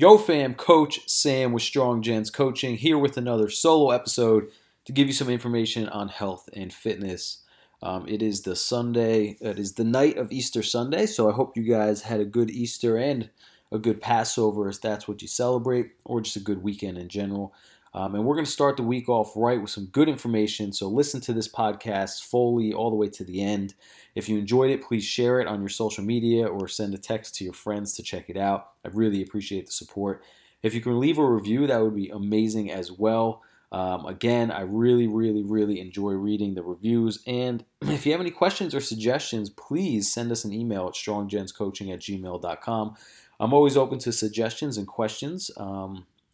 Yo fam, Coach Sam with Strong Gents Coaching here with another solo episode to give you some information on health and fitness. It is the Sunday, it is the night of Easter Sunday, so I hope you guys had a good Easter and a good Passover if that's what you celebrate, or just a good weekend in general. And we're going to start the week off right with some good information, so listen to this podcast fully all the way to the end. If you enjoyed it, please share it on your social media or send a text to your friends to check it out. I really appreciate the support. If you can leave a review, that would be amazing as well. Again, I really enjoy reading the reviews. And if you have any questions or suggestions, please send us an email at stronggentscoaching@gmail.com. I'm always open to suggestions and questions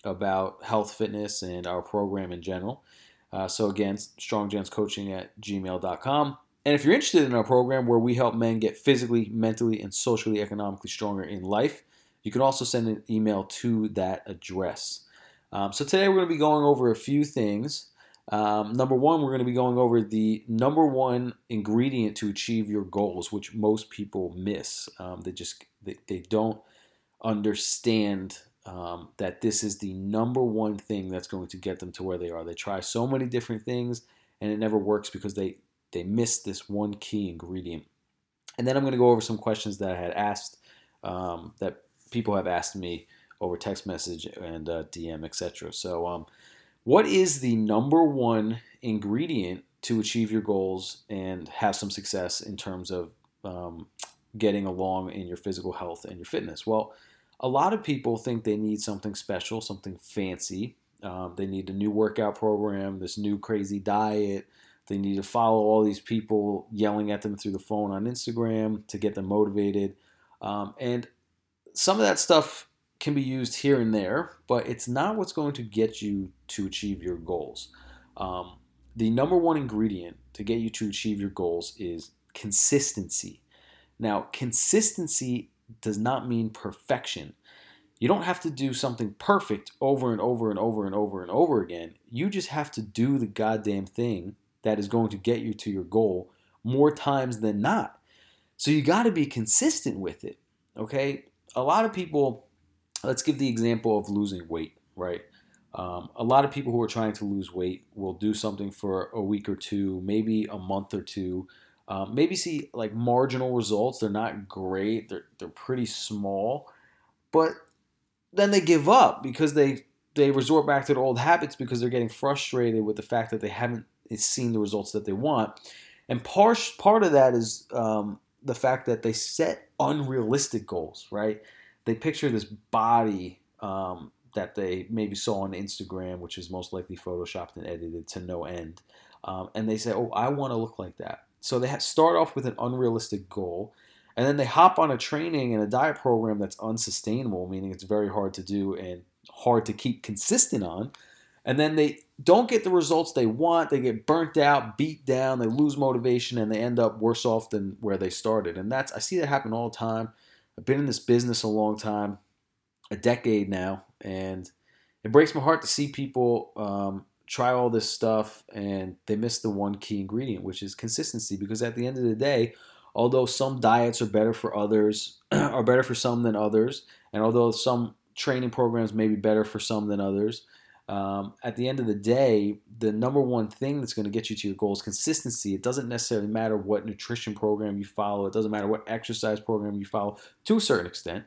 about health, fitness, and our program in general. So again, stronggentscoaching@gmail.com. And if you're interested in our program where we help men get physically, mentally, and socially, economically stronger in life, you can also send an email to that address. So today we're going to be going over a few things. Number one, we're going to be going over the number one ingredient to achieve your goals, which most people miss. They don't understand that this is the number one thing that's going to get them to where they are. They try so many different things and it never works because they miss this one key ingredient. And then I'm going to go over some questions that I had asked, that people have asked me over text message and DM, etc. So what is the number one ingredient to achieve your goals and have some success in terms of getting along in your physical health and your fitness? Well, a lot of people think they need something special, something fancy. They need a new workout program, this new crazy diet. They need to follow all these people yelling at them through the phone on Instagram to get them motivated. And some of that stuff can be used here and there, but it's not what's going to get you to achieve your goals. The number one ingredient to get you to achieve your goals is consistency. Now, consistency does not mean perfection. You don't have to do something perfect over and over again. You just have to do the goddamn thing that is going to get you to your goal more times than not. So you got to be consistent with it, okay? A lot of people, let's give the example of losing weight, right? A lot of people who are trying to lose weight will do something for a week or two, maybe a month or two, maybe see like marginal results. They're not great. They're pretty small, but then they give up because they resort back to their old habits because they're getting frustrated with the fact that they haven't seen the results that they want. And part of that is the fact that they set unrealistic goals, right? They picture this body that they maybe saw on Instagram, which is most likely photoshopped and edited to no end. And they say, oh, I want to look like that. So they start off with an unrealistic goal, and then they hop on a training and a diet program that's unsustainable, meaning it's very hard to do and hard to keep consistent on. And then they don't get the results they want. They get burnt out, beat down, they lose motivation, and they end up worse off than where they started. And I see that happen all the time. I've been in this business a long time, a decade now, and it breaks my heart to see people try all this stuff and they miss the one key ingredient, which is consistency. Because at the end of the day, although some diets are better for others, are better for some than others, and although some training programs may be better for some than others, at the end of the day, the number one thing that's going to get you to your goal is consistency. It doesn't necessarily matter what nutrition program you follow. It doesn't matter what exercise program you follow to a certain extent.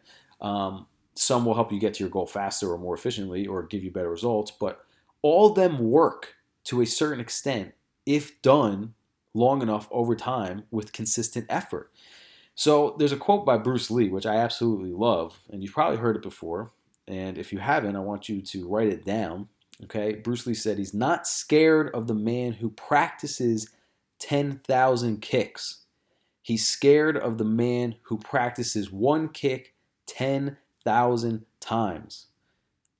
Some will help you get to your goal faster or more efficiently or give you better results, but all of them work to a certain extent if done long enough over time with consistent effort. So there's a quote by Bruce Lee, which I absolutely love, and you've probably heard it before. And if you haven't, I want you to write it down. Okay, Bruce Lee said he's not scared of the man who practices 10,000 kicks. He's scared of the man who practices one kick 10,000 times.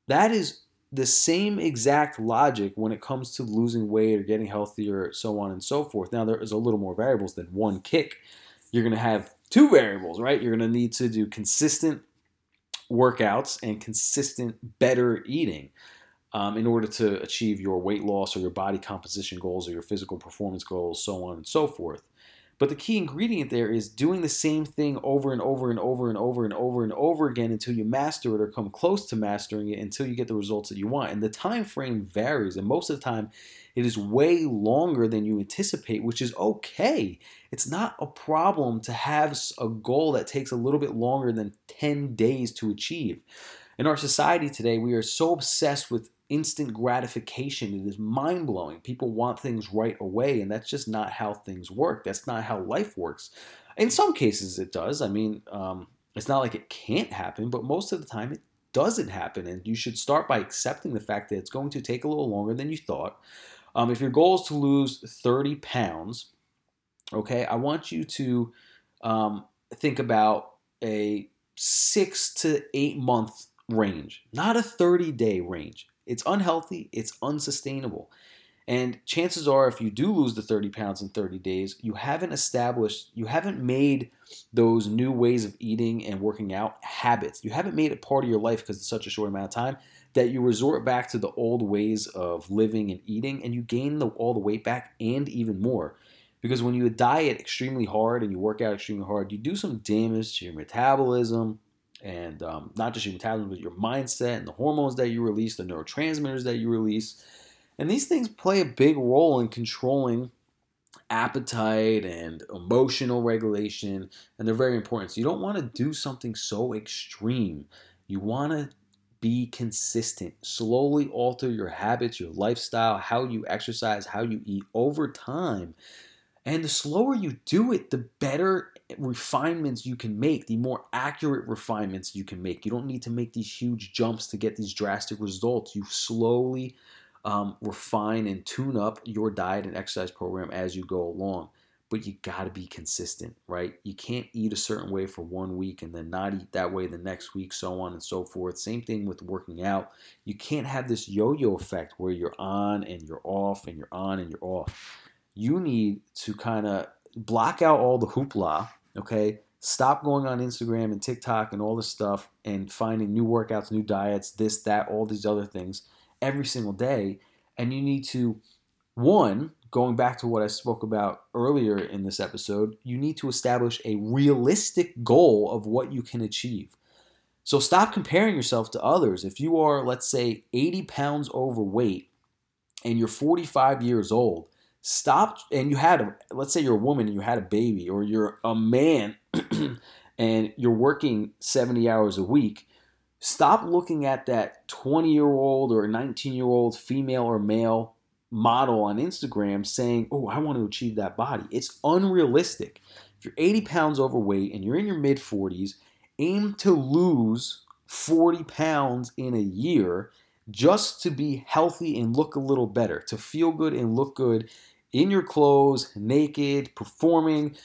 That is the same exact logic when it comes to losing weight or getting healthier, so on and so forth. Now, there is a little more variables than one kick. You're going to have two variables, right? You're going to need to do consistent workouts and consistent better eating in order to achieve your weight loss or your body composition goals or your physical performance goals, so on and so forth. But the key ingredient there is doing the same thing over and over and over and over and over and over again until you master it or come close to mastering it, until you get the results that you want. And the time frame varies, and most of the time it is way longer than you anticipate, which is okay. It's not a problem to have a goal that takes a little bit longer than 10 days to achieve. In our society today, we are so obsessed with instant gratification. It is mind-blowing. People want things right away, and that's just not how things work. That's not how life works. In some cases, it does. I mean, it's not like it can't happen, but most of the time, it doesn't happen, and you should start by accepting the fact that it's going to take a little longer than you thought. If your goal is to lose 30 pounds, okay, I want you to think about a 6 to 8 month range, not a 30-day range. It's unhealthy, it's unsustainable. And chances are, if you do lose the 30 pounds in 30 days, you haven't made those new ways of eating and working out habits. You haven't made it part of your life because it's such a short amount of time that you resort back to the old ways of living and eating, and you gain all the weight back and even more. Because when you diet extremely hard and you work out extremely hard, you do some damage to your metabolism, and not just your metabolism, but your mindset and the hormones that you release, the neurotransmitters that you release. And these things play a big role in controlling appetite and emotional regulation, and they're very important. So you don't want to do something so extreme. You want to be consistent. Slowly alter your habits, your lifestyle, how you exercise, how you eat over time. And the slower you do it, the better refinements you can make, the more accurate refinements you can make. You don't need to make these huge jumps to get these drastic results. You slowly refine and tune up your diet and exercise program as you go along. But you got to be consistent, right? You can't eat a certain way for 1 week and then not eat that way the next week, so on and so forth. Same thing with working out. You can't have this yo-yo effect where you're on and you're off and you're on and you're off. You need to kind of block out all the hoopla, okay? Stop going on Instagram and TikTok and all this stuff and finding new workouts, new diets, this, that, all these other things every single day. And you need to, one, going back to what I spoke about earlier in this episode, you need to establish a realistic goal of what you can achieve. So stop comparing yourself to others. If you are, let's say, 80 pounds overweight and you're 45 years old, stop, and you had, let's say you're a woman and you had a baby, or you're a man and you're working 70 hours a week. Stop looking at that 20-year-old or 19-year-old female or male model on Instagram saying, oh, I want to achieve that body. It's unrealistic. If you're 80 pounds overweight and you're in your mid-40s, aim to lose 40 pounds in a year just to be healthy and look a little better, to feel good and look good in your clothes, naked, performing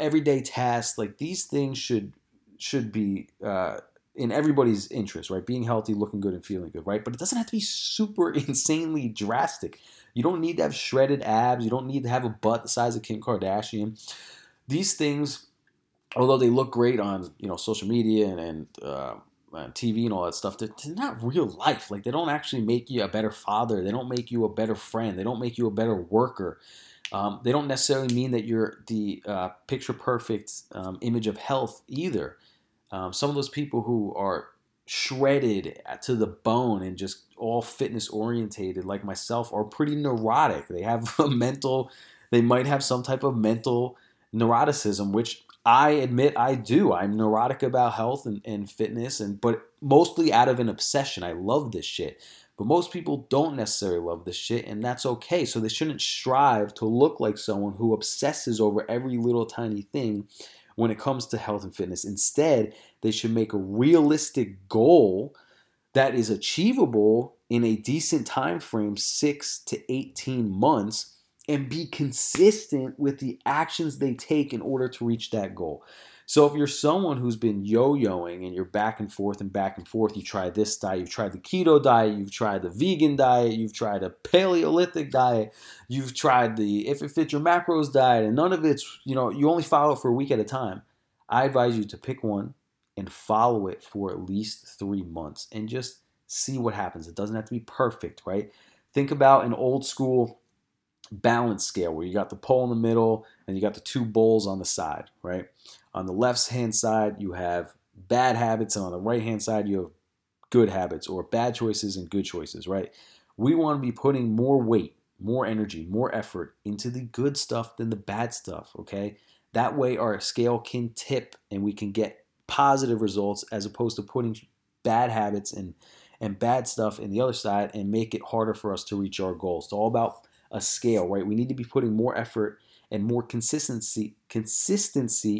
everyday tasks. Like, these things should be in everybody's interest, right? Being healthy, looking good, and feeling good, right? But it doesn't have to be super insanely drastic. You don't need to have shredded abs. You don't need to have a butt the size of Kim Kardashian. These things, although they look great on, you know, social media and TV and all that stuff, they're not real life. Like, they don't actually make you a better father. They don't make you a better friend. They don't make you a better worker. They don't necessarily mean that you're the picture-perfect image of health either. Some of those people who are shredded to the bone and just all fitness-orientated, like myself, are pretty neurotic. They might have some type of mental neuroticism, which I admit I do. I'm neurotic about health and fitness, but mostly out of an obsession. I love this shit. But most people don't necessarily love this shit, and that's okay. So they shouldn't strive to look like someone who obsesses over every little tiny thing when it comes to health and fitness. Instead, they should make a realistic goal that is achievable in a decent time frame, 6 to 18 months, and be consistent with the actions they take in order to reach that goal. So if you're someone who's been yo-yoing and you're back and forth and back and forth, you try this diet, you've tried the keto diet, you've tried the vegan diet, you've tried a Paleolithic diet, you've tried the if it fits your macros diet, and none of it's, you only follow it for a week at a time, I advise you to pick one and follow it for at least 3 months and just see what happens. It doesn't have to be perfect, right? Think about an old school balance scale where you got the pole in the middle and you got the two bowls on the side, right? On the left hand side, you have bad habits, and on the right hand side, you have good habits, or bad choices and good choices, right? We want to be putting more weight, more energy, more effort into the good stuff than the bad stuff, okay? That way our scale can tip and we can get positive results, as opposed to putting bad habits and bad stuff in the other side and make it harder for us to reach our goals. It's all about a scale, right? We need to be putting more effort and more consistency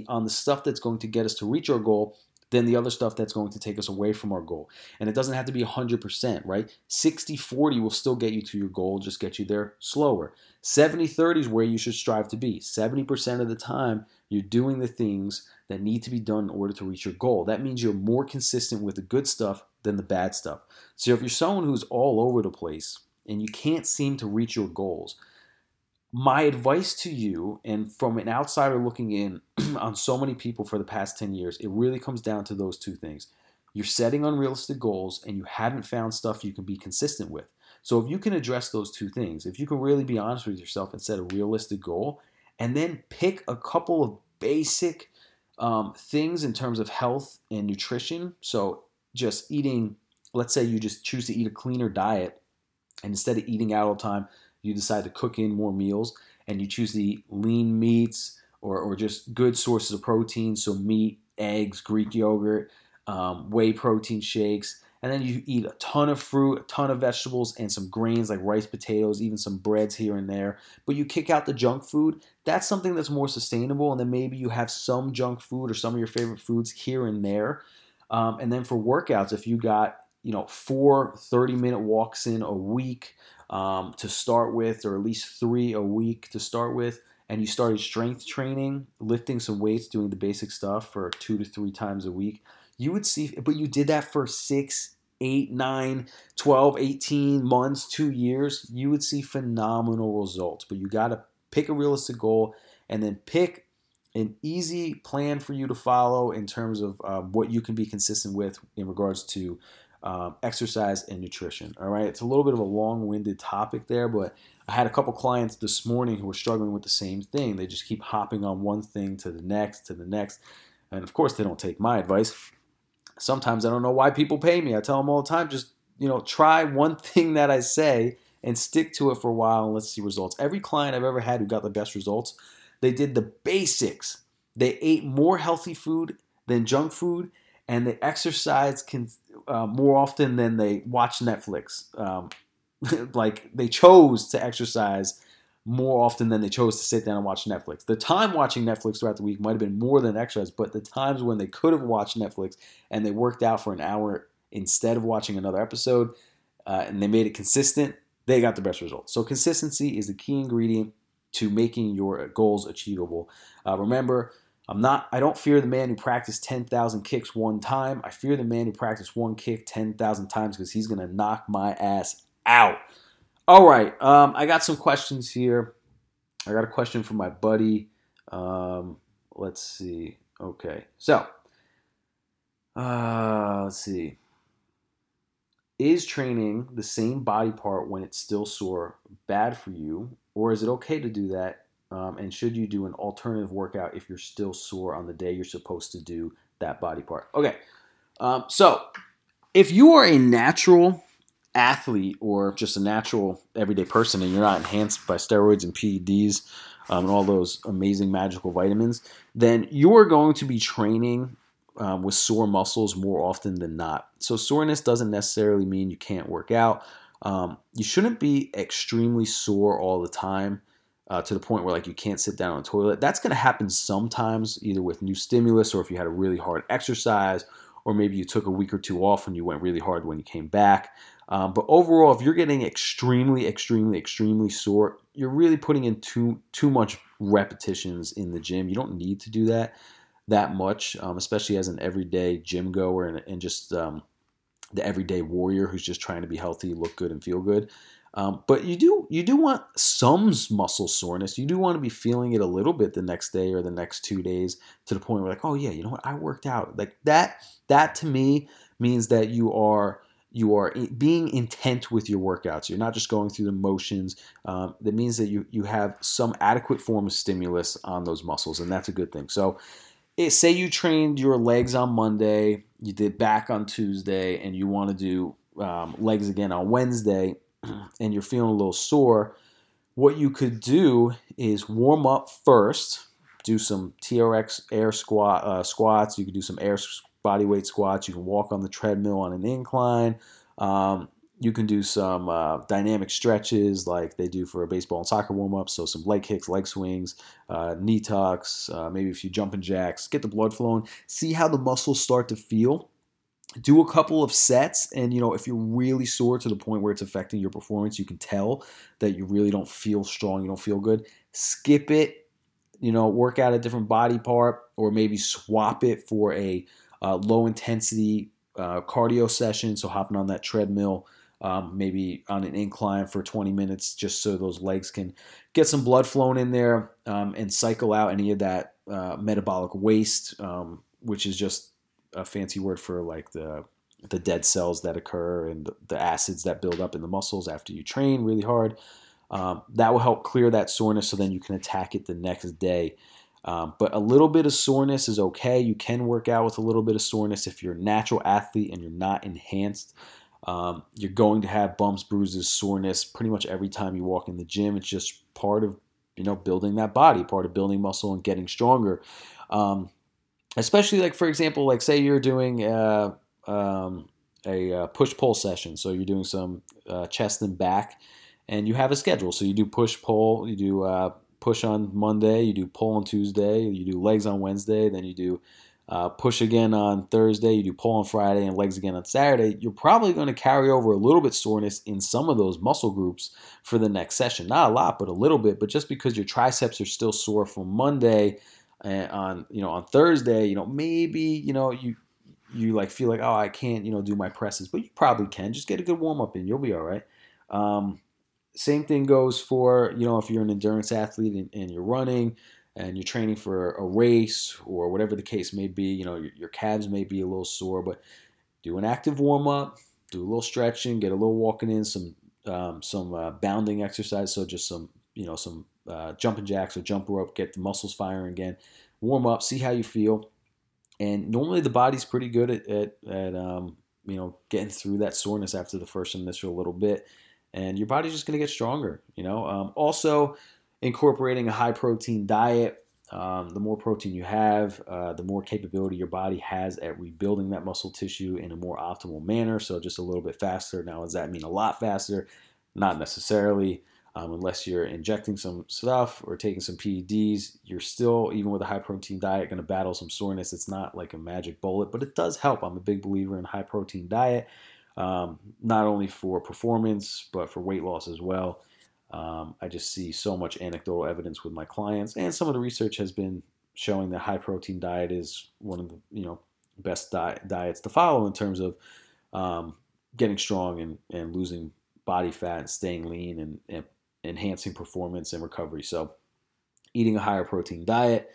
on the stuff that's going to get us to reach our goal than the other stuff that's going to take us away from our goal. And it doesn't have to be 100%, right? 60-40 will still get you to your goal, just get you there slower. 70-30 is where you should strive to be. 70% of the time, you're doing the things that need to be done in order to reach your goal. That means you're more consistent with the good stuff than the bad stuff. So if you're someone who's all over the place and you can't seem to reach your goals, my advice to you, and from an outsider looking in on so many people for the past 10 years, it really comes down to those two things. You're setting unrealistic goals and you haven't found stuff you can be consistent with. So if you can address those two things, if you can really be honest with yourself and set a realistic goal, and then pick a couple of basic things in terms of health and nutrition. So just eating, let's say you just choose to eat a cleaner diet, and instead of eating out all the time, you decide to cook in more meals, and you choose to eat lean meats or just good sources of protein, so meat, eggs, Greek yogurt, whey protein shakes, and then you eat a ton of fruit, a ton of vegetables, and some grains like rice, potatoes, even some breads here and there, but you kick out the junk food. That's something that's more sustainable, and then maybe you have some junk food or some of your favorite foods here and there, and then for workouts, if you got 4 30-minute walks in a week to start with, or at least 3 a week to start with, and you started strength training, lifting some weights, doing the basic stuff for 2 to 3 times a week, you would see, but you did that for 6, 8, 9, 12, 18 months, 2 years, you would see phenomenal results. But you got to pick a realistic goal and then pick an easy plan for you to follow in terms of what you can be consistent with in regards to exercise and nutrition. All right, it's a little bit of a long-winded topic there, but I had a couple clients this morning who were struggling with the same thing. They just keep hopping on one thing to the next, and of course they don't take my advice. Sometimes I don't know why people pay me. I tell them all the time, just try one thing that I say and stick to it for a while, and let's see results. Every client I've ever had who got the best results, they did the basics. They ate more healthy food than junk food, and they exercised more often than they watch Netflix. Like they chose to exercise more often than they chose to sit down and watch Netflix. The time watching Netflix throughout the week might have been more than exercise, but the times when they could have watched Netflix and they worked out for an hour instead of watching another episode, and they made it consistent, they got the best results. So consistency is the key ingredient to making your goals achievable. Remember, I don't fear the man who practiced 10,000 kicks one time. I fear the man who practiced one kick 10,000 times, because he's going to knock my ass out. All right. I got some questions here. I got a question from my buddy. Let's see. Okay. So, let's see. Is training the same body part when it's still sore bad for you, or is it okay to do that? And should you do an alternative workout if you're still sore on the day you're supposed to do that body part? Okay, so if you are a natural athlete or just a natural everyday person and you're not enhanced by steroids and PEDs and all those amazing magical vitamins, then you are going to be training with sore muscles more often than not. So soreness doesn't necessarily mean you can't work out. You shouldn't be extremely sore all the time. To the point where you can't sit down on the toilet. That's going to happen sometimes, either with new stimulus or if you had a really hard exercise, or maybe you took a week or two off and you went really hard when you came back. But overall, if you're getting extremely, extremely, extremely sore, you're really putting in too much repetitions in the gym. You don't need to do that much, especially as an everyday gym goer and just the everyday warrior who's just trying to be healthy, look good, and feel good. But you do want some muscle soreness. You do want to be feeling it a little bit the next day or the next 2 days, to the point where oh yeah, I worked out. That to me means that you are you are being intent with your workouts. You're not just going through the motions. That means that you have some adequate form of stimulus on those muscles, and that's a good thing. So say you trained your legs on Monday, you did back on Tuesday, and you want to do legs again on Wednesday, and you're feeling a little sore. What you could do is warm up first, do some TRX air squats. You could do some air bodyweight squats. You can walk on the treadmill on an incline. You can do some dynamic stretches like they do for a baseball and soccer warm-up, so some leg kicks, leg swings, knee tucks, maybe a few jumping jacks. Get the blood flowing. See how the muscles start to feel. Do a couple of sets, and if you're really sore to the point where it's affecting your performance, you can tell that you really don't feel strong, you don't feel good. Skip it, work out a different body part, or maybe swap it for a low-intensity cardio session, so hopping on that treadmill, maybe on an incline for 20 minutes just so those legs can get some blood flowing in there and cycle out any of that metabolic waste, which is just a fancy word for like the dead cells that occur and the acids that build up in the muscles after you train really hard. That will help clear that soreness so then you can attack it the next day. But a little bit of soreness is okay. You can work out with a little bit of soreness if you're a natural athlete and you're not enhanced. You're going to have bumps, bruises, soreness pretty much every time you walk in the gym. It's just part of building that body, part of building muscle and getting stronger. Especially like, for example, like say you're doing a push-pull session. So you're doing some chest and back, and you have a schedule. So you do push-pull, you do push on Monday, you do pull on Tuesday, you do legs on Wednesday, then you do push again on Thursday, you do pull on Friday, and legs again on Saturday. You're probably going to carry over a little bit soreness in some of those muscle groups for the next session. Not a lot, but a little bit. But just because your triceps are still sore from Monday, and on Thursday, maybe, you like feel like, oh, I can't, do my presses, but you probably can. Just get a good warm up in, you'll be all right. Same thing goes for, if you're an endurance athlete and you're running and you're training for a race or whatever the case may be, your calves may be a little sore, but do an active warm up, do a little stretching, get a little walking in, some bounding exercise. So just some jumping jacks or jump rope, get the muscles firing again, warm up, see how you feel. And normally the body's pretty good at getting through that soreness after the first initial little bit. And your body's just going to get stronger, Also, incorporating a high-protein diet. The more protein you have, the more capability your body has at rebuilding that muscle tissue in a more optimal manner. So just a little bit faster. Now, does that mean a lot faster? Not necessarily. Unless you're injecting some stuff or taking some PEDs, you're still, even with a high-protein diet, going to battle some soreness. It's not like a magic bullet, but it does help. I'm a big believer in high-protein diet, not only for performance, but for weight loss as well. I just see so much anecdotal evidence with my clients, and some of the research has been showing that high-protein diet is one of the best diets to follow in terms of getting strong and losing body fat and staying lean and enhancing performance and recovery. So eating a higher protein diet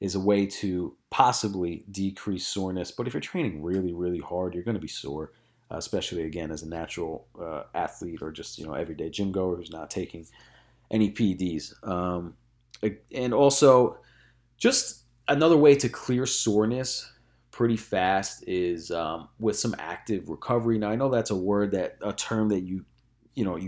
is a way to possibly decrease soreness. But if you're training really, really hard, you're going to be sore, especially, again, as a natural athlete or just, everyday gym goer who's not taking any PEDs. And also, just another way to clear soreness pretty fast is with some active recovery. Now, I know that's a term that you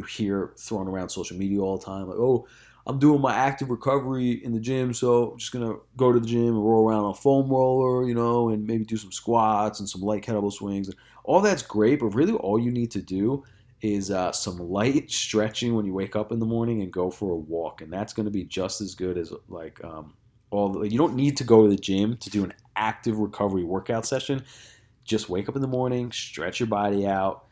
hear thrown around social media all the time, like, oh, I'm doing my active recovery in the gym, so I'm just going to go to the gym and roll around on a foam roller, and maybe do some squats and some light kettlebell swings. All that's great, but really all you need to do is some light stretching when you wake up in the morning and go for a walk, and that's going to be just as good as you don't need to go to the gym to do an active recovery workout session. Just wake up in the morning, stretch your body out,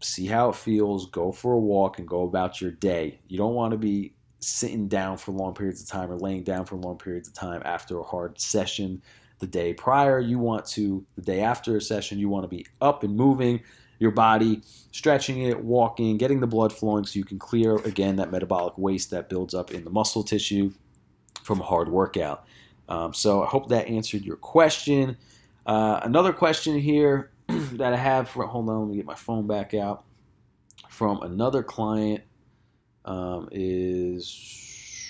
see how it feels, go for a walk, and go about your day. You don't want to be sitting down for long periods of time or laying down for long periods of time after a hard session the day prior. The day after a session, you want to be up and moving your body, stretching it, walking, getting the blood flowing so you can clear, again, that metabolic waste that builds up in the muscle tissue from a hard workout. So I hope that answered your question. Another question here that I have for, hold on, let me get my phone back out, from another client is,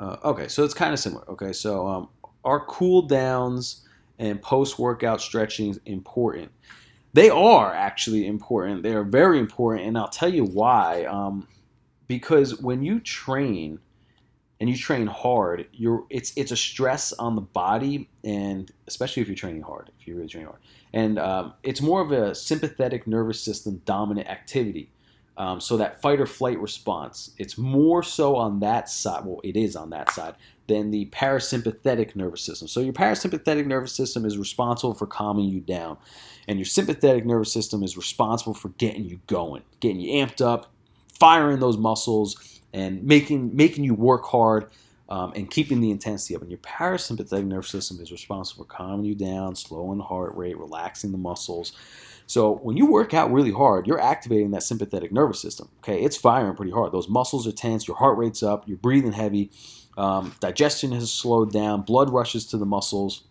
okay, so it's kind of similar. Okay, so are cool downs and post-workout stretching important? They are actually important. They are very important, and I'll tell you why. Because when you train, and you train hard, it's a stress on the body, and especially if you're training hard, if you're really training hard. And it's more of a sympathetic nervous system dominant activity. So that fight or flight response, it's more so on that side, well, it is on that side, than the parasympathetic nervous system. So your parasympathetic nervous system is responsible for calming you down, and your sympathetic nervous system is responsible for getting you going, getting you amped up, firing those muscles, and making you work hard and keeping the intensity up. And your parasympathetic nervous system is responsible for calming you down, slowing the heart rate, relaxing the muscles. So when you work out really hard, you're activating that sympathetic nervous system. Okay, it's firing pretty hard. Those muscles are tense. Your heart rate's up. You're breathing heavy. Digestion has slowed down. Blood rushes to the muscles.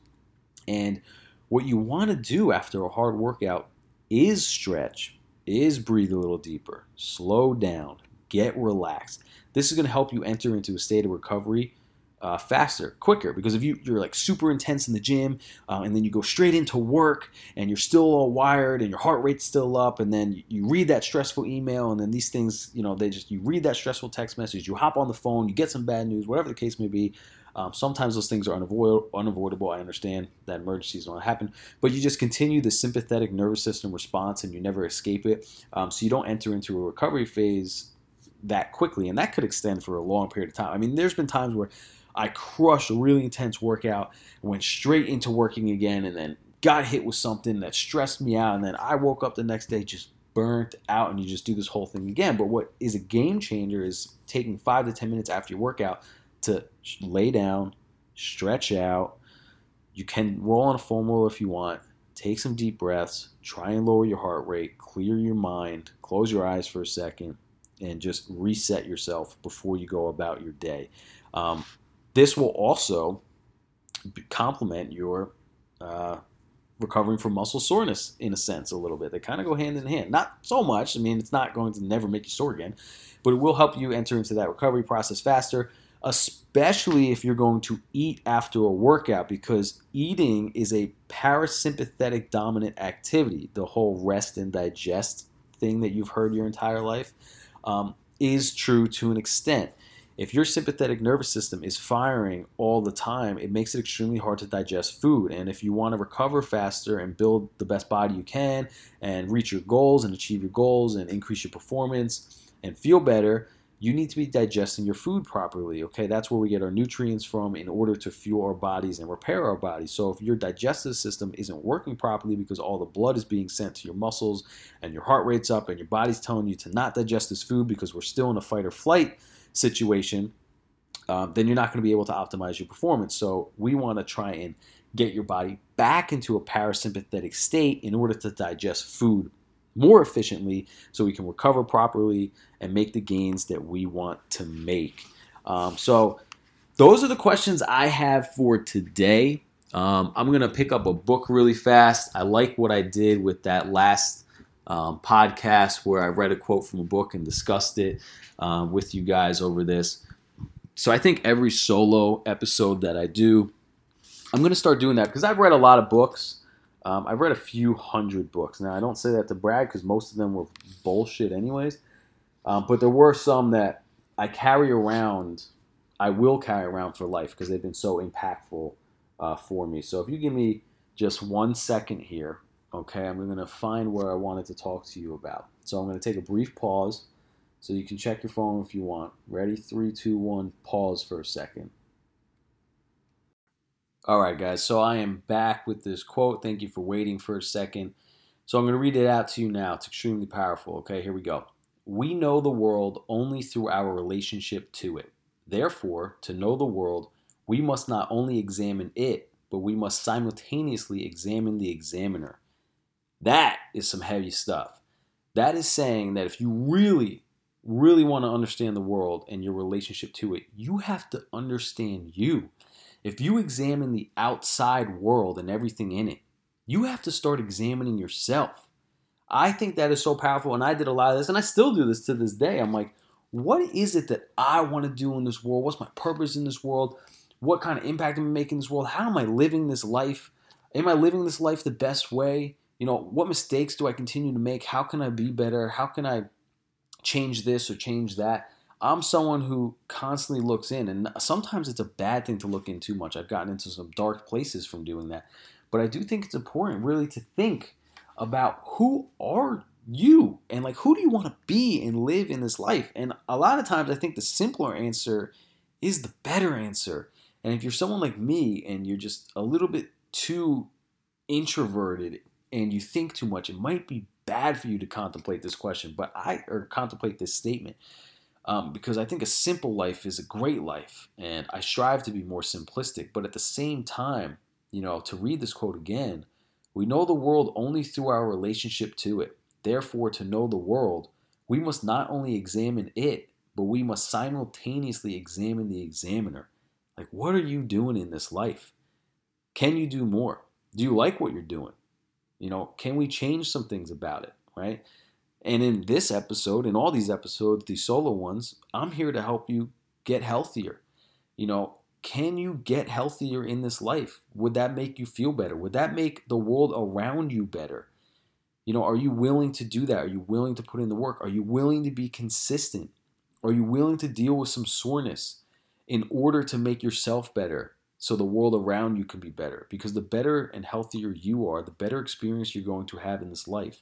And what you want to do after a hard workout is stretch, is breathe a little deeper, slow down, get relaxed. This is going to help you enter into a state of recovery faster, quicker. Because if you're like super intense in the gym and then you go straight into work and you're still all wired and your heart rate's still up, and then you read that stressful email, and then these things, you know, you read that stressful text message, you hop on the phone, you get some bad news, whatever the case may be. Sometimes those things are unavoidable. I understand that emergencies don't happen, but you just continue the sympathetic nervous system response and you never escape it. So you don't enter into a recovery phase that quickly, and that could extend for a long period of time. I mean, there's been times where I crushed a really intense workout, went straight into working again, and then got hit with something that stressed me out, and then I woke up the next day just burnt out, and you just do this whole thing again. But what is a game changer is taking 5 to 10 minutes after your workout to lay down, stretch out. You can roll on a foam roller if you want. Take some deep breaths. Try and lower your heart rate. Clear your mind. Close your eyes for a second and just reset yourself before you go about your day. This will also complement your recovering from muscle soreness in a sense a little bit. They kind of go hand in hand. Not so much. I mean, it's not going to never make you sore again, but it will help you enter into that recovery process faster, especially if you're going to eat after a workout, because eating is a parasympathetic dominant activity. The whole rest and digest thing that you've heard your entire life is true to an extent. If your sympathetic nervous system is firing all the time, it makes it extremely hard to digest food. And if you want to recover faster and build the best body you can and reach your goals and achieve your goals and increase your performance and feel better, you need to be digesting your food properly, okay? That's where we get our nutrients from in order to fuel our bodies and repair our bodies. So if your digestive system isn't working properly because all the blood is being sent to your muscles and your heart rate's up and your body's telling you to not digest this food because we're still in a fight or flight situation, then you're not going to be able to optimize your performance. So we want to try and get your body back into a parasympathetic state in order to digest food more efficiently so we can recover properly and make the gains that we want to make. So those are the questions I have for today. I'm going to pick up a book really fast. I like what I did with that last podcast where I read a quote from a book and discussed it with you guys over this. So I think every solo episode that I do, I'm going to start doing that because I've read a lot of books. I've read a few hundred books. Now, I don't say that to brag because most of them were bullshit anyways. But there were some that I will carry around for life because they've been so impactful for me. So if you give me just 1 second here, okay, I'm going to find where I wanted to talk to you about. So I'm going to take a brief pause so you can check your phone if you want. Ready? 3, 2, 1, pause for a second. All right, guys, so I am back with this quote. Thank you for waiting for a second. So I'm going to read it out to you now. It's extremely powerful. Okay, here we go. We know the world only through our relationship to it. Therefore, to know the world, we must not only examine it, but we must simultaneously examine the examiner. That is some heavy stuff. That is saying that if you really, really want to understand the world and your relationship to it, you have to understand you. If you examine the outside world and everything in it, You have to start examining yourself. I think that is so powerful, and I did a lot of this, and I still do this to this day. I'm like, what is it that I want to do in this world? What's my purpose in this world? What kind of impact am I making in this world? How am I living this life? Am I living this life the best way? You know, what mistakes do I continue to make? How can I be better? How can I change this or change that? I'm someone who constantly looks in, and sometimes it's a bad thing to look in too much. I've gotten into some dark places from doing that. But I do think it's important really to think about who are you and like who do you want to be and live in this life. And a lot of times I think the simpler answer is the better answer. And if you're someone like me and you're just a little bit too introverted and you think too much, it might be bad for you to contemplate this question, but contemplate this statement because I think a simple life is a great life, and I strive to be more simplistic. But at the same time, you know, to read this quote again, we know the world only through our relationship to it. Therefore, to know the world, we must not only examine it, but we must simultaneously examine the examiner. Like, what are you doing in this life? Can you do more? Do you like what you're doing? You know, can we change some things about it, right? And in this episode, in all these episodes, these solo ones, I'm here to help you get healthier. You know, can you get healthier in this life? Would that make you feel better? Would that make the world around you better? You know, are you willing to do that? Are you willing to put in the work? Are you willing to be consistent? Are you willing to deal with some soreness in order to make yourself better so the world around you can be better? Because the better and healthier you are, the better experience you're going to have in this life,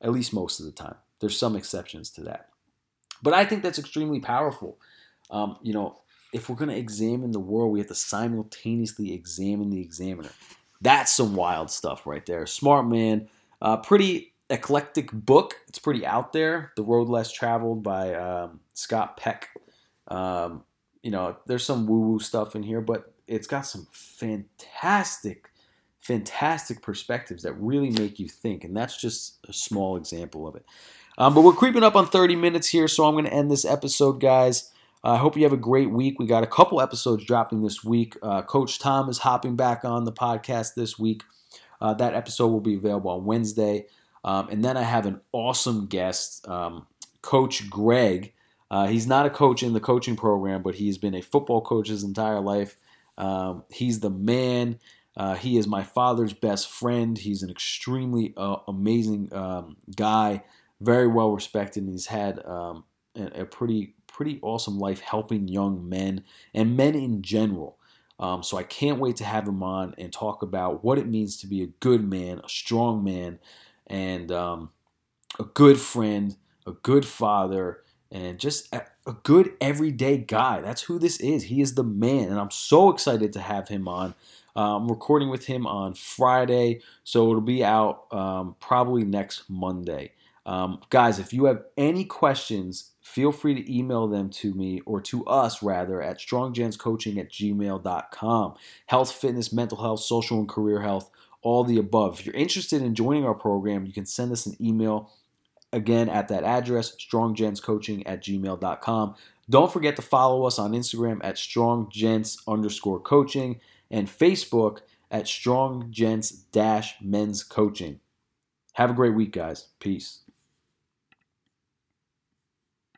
at least most of the time. There's some exceptions to that. But I think that's extremely powerful. You know, if we're going to examine the world, we have to simultaneously examine the examiner. That's some wild stuff right there. Smart man. Pretty eclectic book. It's pretty out there. The Road Less Traveled by Scott Peck. You know, there's some woo-woo stuff in here, but it's got some fantastic, fantastic perspectives that really make you think. And that's just a small example of it. But we're creeping up on 30 minutes here, so I'm going to end this episode, guys. I hope you have a great week. We got a couple episodes dropping this week. Coach Tom is hopping back on the podcast this week. That episode will be available on Wednesday. And then I have an awesome guest, Coach Greg. He's not a coach in the coaching program, but he's been a football coach his entire life. He's the man. He is my father's best friend. He's an extremely amazing guy, very well respected, and he's had a pretty awesome life helping young men and men in general. So I can't wait to have him on and talk about what it means to be a good man, a strong man, and a good friend, a good father, and just a good everyday guy. That's who this is. He is the man, and I'm so excited to have him on. I'm recording with him on Friday, so it'll be out probably next Monday. Guys, if you have any questions, feel free to email them to me or to us, rather, at stronggentscoaching@gmail.com. Health, fitness, mental health, social and career health, all the above. If you're interested in joining our program, you can send us an email, again, at that address, stronggentscoaching@gmail.com. Don't forget to follow us on Instagram at @StrongGents_coaching and Facebook at @StrongGents-men's coaching. Have a great week, guys. Peace.